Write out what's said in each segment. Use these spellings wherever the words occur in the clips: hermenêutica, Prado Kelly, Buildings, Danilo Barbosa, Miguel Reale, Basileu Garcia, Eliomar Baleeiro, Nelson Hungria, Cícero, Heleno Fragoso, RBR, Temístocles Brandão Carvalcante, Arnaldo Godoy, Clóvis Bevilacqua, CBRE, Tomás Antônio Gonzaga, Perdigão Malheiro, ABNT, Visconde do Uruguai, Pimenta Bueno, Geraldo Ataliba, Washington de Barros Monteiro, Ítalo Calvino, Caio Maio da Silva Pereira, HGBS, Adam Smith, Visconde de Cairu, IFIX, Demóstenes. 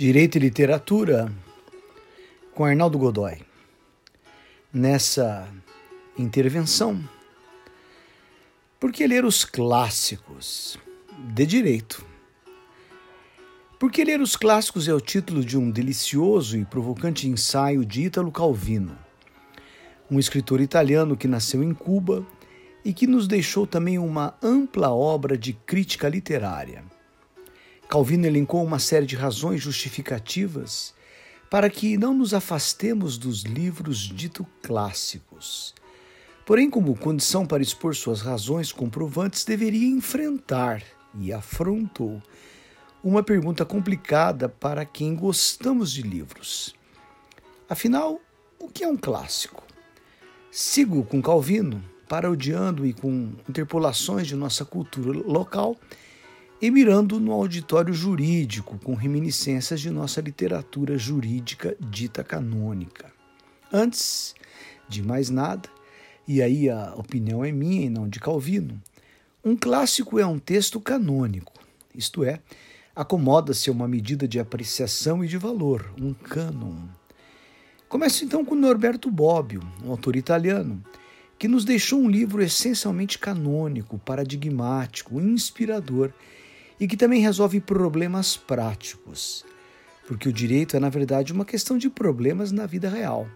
Direito e Literatura, com Arnaldo Godoy. Nessa intervenção, por que ler os clássicos de direito? Por que ler os clássicos é o título de um delicioso e provocante ensaio de Ítalo Calvino, um escritor italiano que nasceu em Cuba e que nos deixou também uma ampla obra de crítica literária. Calvino elencou uma série de razões justificativas para que não nos afastemos dos livros dito clássicos. Porém, como condição para expor suas razões comprovantes, deveria enfrentar, e afrontou, uma pergunta complicada para quem gostamos de livros. Afinal, o que é um clássico? Sigo com Calvino, parodiando e com interpolações de nossa cultura local e mirando no auditório jurídico, com reminiscências de nossa literatura jurídica dita canônica. Antes de mais nada, e aí a opinião é minha e não de Calvino, um clássico é um texto canônico, isto é, acomoda-se a uma medida de apreciação e de valor, um cânon. Começo então com Norberto Bobbio, um autor italiano, que nos deixou um livro essencialmente canônico, paradigmático, inspirador, e que também resolve problemas práticos, porque o direito é, na verdade, uma questão de problemas na vida real.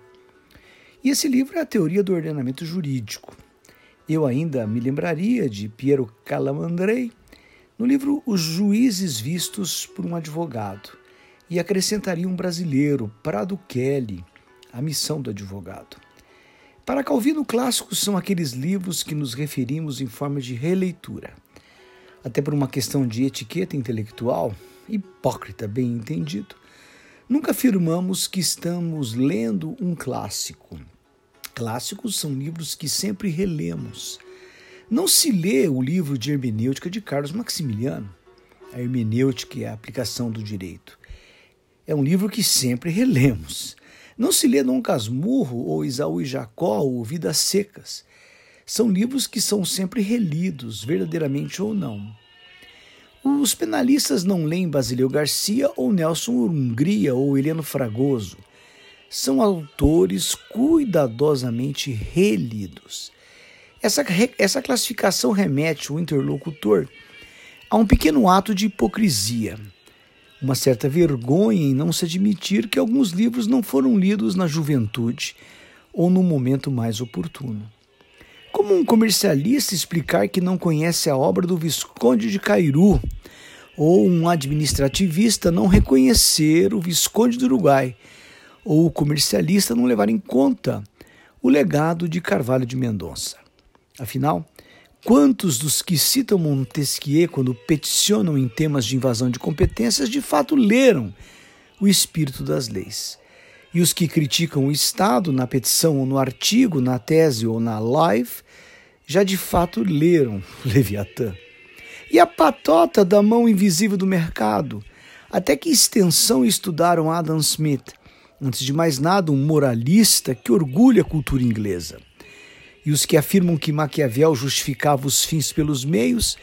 E esse livro é a Teoria do Ordenamento Jurídico. Eu ainda me lembraria de Piero Calamandrei no livro Os Juízes Vistos por um Advogado, e acrescentaria um brasileiro, Prado Kelly, A Missão do Advogado. Para Calvino, clássicos são aqueles livros que nos referimos em forma de releitura. Até por uma questão de etiqueta intelectual, hipócrita, bem entendido, nunca afirmamos que estamos lendo um clássico. Clássicos são livros que sempre relemos. Não se lê o livro de hermenêutica de Carlos Maximiliano. A hermenêutica é a aplicação do direito. É um livro que sempre relemos. Não se lê Dom Casmurro ou Isaú e Jacó ou Vidas Secas. São livros que são sempre relidos, verdadeiramente ou não. Os penalistas não leem Basileu Garcia ou Nelson Hungria ou Heleno Fragoso. São autores cuidadosamente relidos. Essa classificação remete o interlocutor a um pequeno ato de hipocrisia, uma certa vergonha em não se admitir que alguns livros não foram lidos na juventude ou no momento mais oportuno. Como um comercialista explicar que não conhece a obra do Visconde de Cairu, ou um administrativista não reconhecer o Visconde do Uruguai, ou o comercialista não levar em conta o legado de Carvalho de Mendonça. Afinal, quantos dos que citam Montesquieu quando peticionam em temas de invasão de competências de fato leram o espírito das leis? E os que criticam o Estado na petição ou no artigo, na tese ou na live, já de fato leram Leviatã. E a patota da mão invisível do mercado? Até que extensão estudaram Adam Smith? Antes de mais nada, um moralista que orgulha a cultura inglesa. E os que afirmam que Maquiavel justificava os fins pelos meios,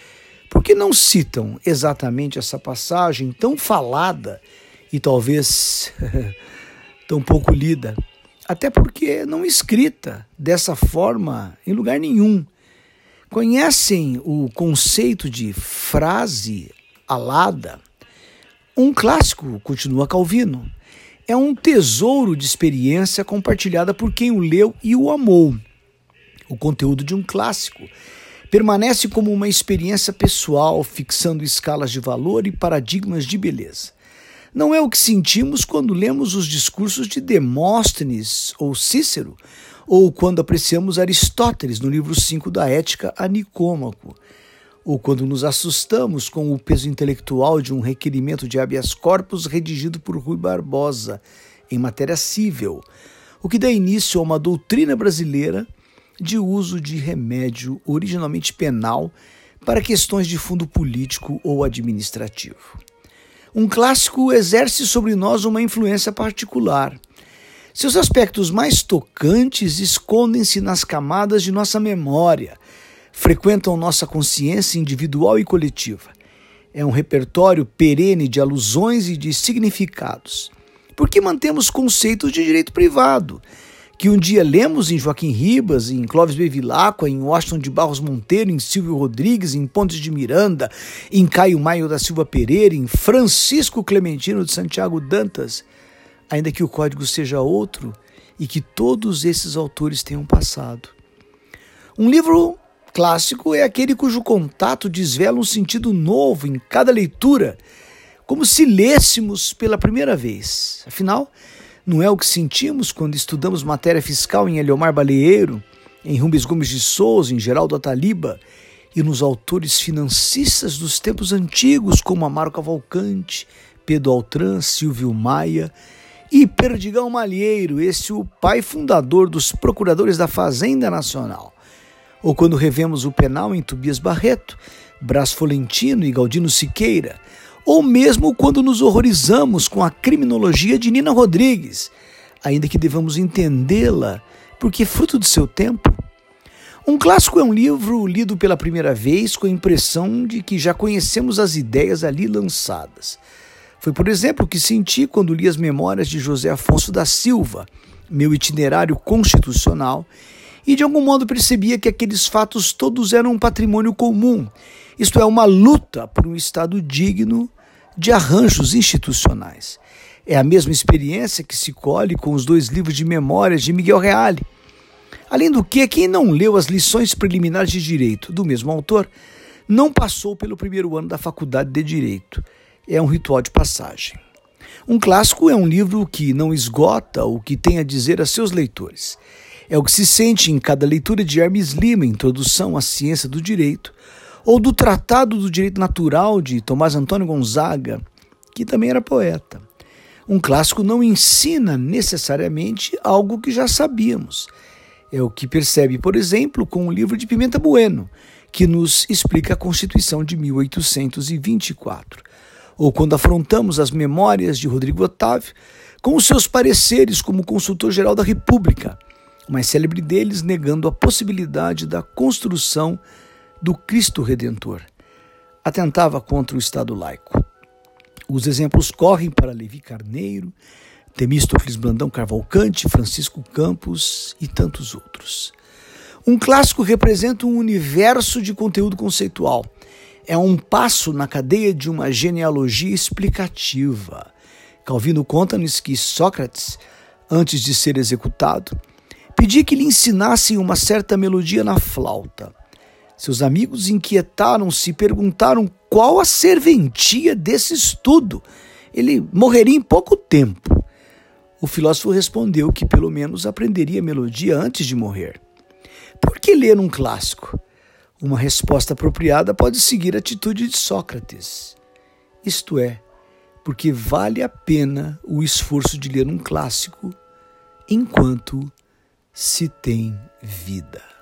por que não citam exatamente essa passagem tão falada e talvez tão pouco lida, até porque não escrita dessa forma em lugar nenhum? Conhecem o conceito de frase alada? Um clássico, continua Calvino, é um tesouro de experiência compartilhada por quem o leu e o amou. O conteúdo de um clássico permanece como uma experiência pessoal, fixando escalas de valor e paradigmas de beleza. Não é o que sentimos quando lemos os discursos de Demóstenes ou Cícero, ou quando apreciamos Aristóteles no livro 5 da Ética a Nicômaco, ou quando nos assustamos com o peso intelectual de um requerimento de habeas corpus redigido por Rui Barbosa em matéria cível, o que dá início a uma doutrina brasileira de uso de remédio originalmente penal para questões de fundo político ou administrativo. Um clássico exerce sobre nós uma influência particular. Seus aspectos mais tocantes escondem-se nas camadas de nossa memória, frequentam nossa consciência individual e coletiva. é um repertório perene de alusões e de significados. Porque mantemos conceitos de direito privado, que um dia lemos em Joaquim Ribas, em Clóvis Bevilacqua, em Washington de Barros Monteiro, em Silvio Rodrigues, em Pontes de Miranda, em Caio Maio da Silva Pereira, em Francisco Clementino de Santiago Dantas, ainda que o código seja outro e que todos esses autores tenham passado. Um livro clássico é aquele cujo contato desvela um sentido novo em cada leitura, como se lêssemos pela primeira vez. Afinal, não é o que sentimos quando estudamos matéria fiscal em Eliomar Baleeiro, em Rubens Gomes de Souza, em Geraldo Ataliba e nos autores financistas dos tempos antigos, como Amaro Cavalcante, Pedro Altran, Silvio Maia e Perdigão Malheiro, esse o pai fundador dos procuradores da Fazenda Nacional. Ou quando revemos o Penal em Tobias Barreto, Brás Folentino e Galdino Siqueira, ou mesmo quando nos horrorizamos com a criminologia de Nina Rodrigues, ainda que devamos entendê-la, porque é fruto de seu tempo. Um clássico é um livro lido pela primeira vez com a impressão de que já conhecemos as ideias ali lançadas. Foi, por exemplo, o que senti quando li as memórias de José Afonso da Silva, meu itinerário constitucional, e de algum modo percebia que aqueles fatos todos eram um patrimônio comum, isto é, uma luta por um Estado digno de arranjos institucionais. É a mesma experiência que se colhe com os dois livros de memórias de Miguel Reale. Além do que, quem não leu as lições preliminares de Direito do mesmo autor não passou pelo primeiro ano da Faculdade de Direito. É um ritual de passagem. Um clássico é um livro que não esgota o que tem a dizer a seus leitores. É o que se sente em cada leitura de Hermes Lima, Introdução à Ciência do Direito, ou do Tratado do Direito Natural de Tomás Antônio Gonzaga, que também era poeta. Um clássico não ensina necessariamente algo que já sabíamos. É o que percebe, por exemplo, com o livro de Pimenta Bueno, que nos explica a Constituição de 1824, ou quando afrontamos as memórias de Rodrigo Otávio com os seus pareceres como consultor-geral da República, o mais célebre deles negando a possibilidade da construção do Cristo Redentor. Atentava contra o Estado laico. Os exemplos correm para Levi Carneiro, Temístocles Brandão Carvalcante, Francisco Campos e tantos outros. Um clássico representa um universo de conteúdo conceitual. É um passo na cadeia de uma genealogia explicativa. Calvino conta-nos que Sócrates, antes de ser executado, pedia que lhe ensinassem uma certa melodia na flauta. Seus amigos inquietaram-se e perguntaram qual a serventia desse estudo. Ele morreria em pouco tempo. O filósofo respondeu que pelo menos aprenderia a melodia antes de morrer. Por que ler um clássico? Uma resposta apropriada pode seguir a atitude de Sócrates. Isto é, porque vale a pena o esforço de ler um clássico enquanto se tem vida.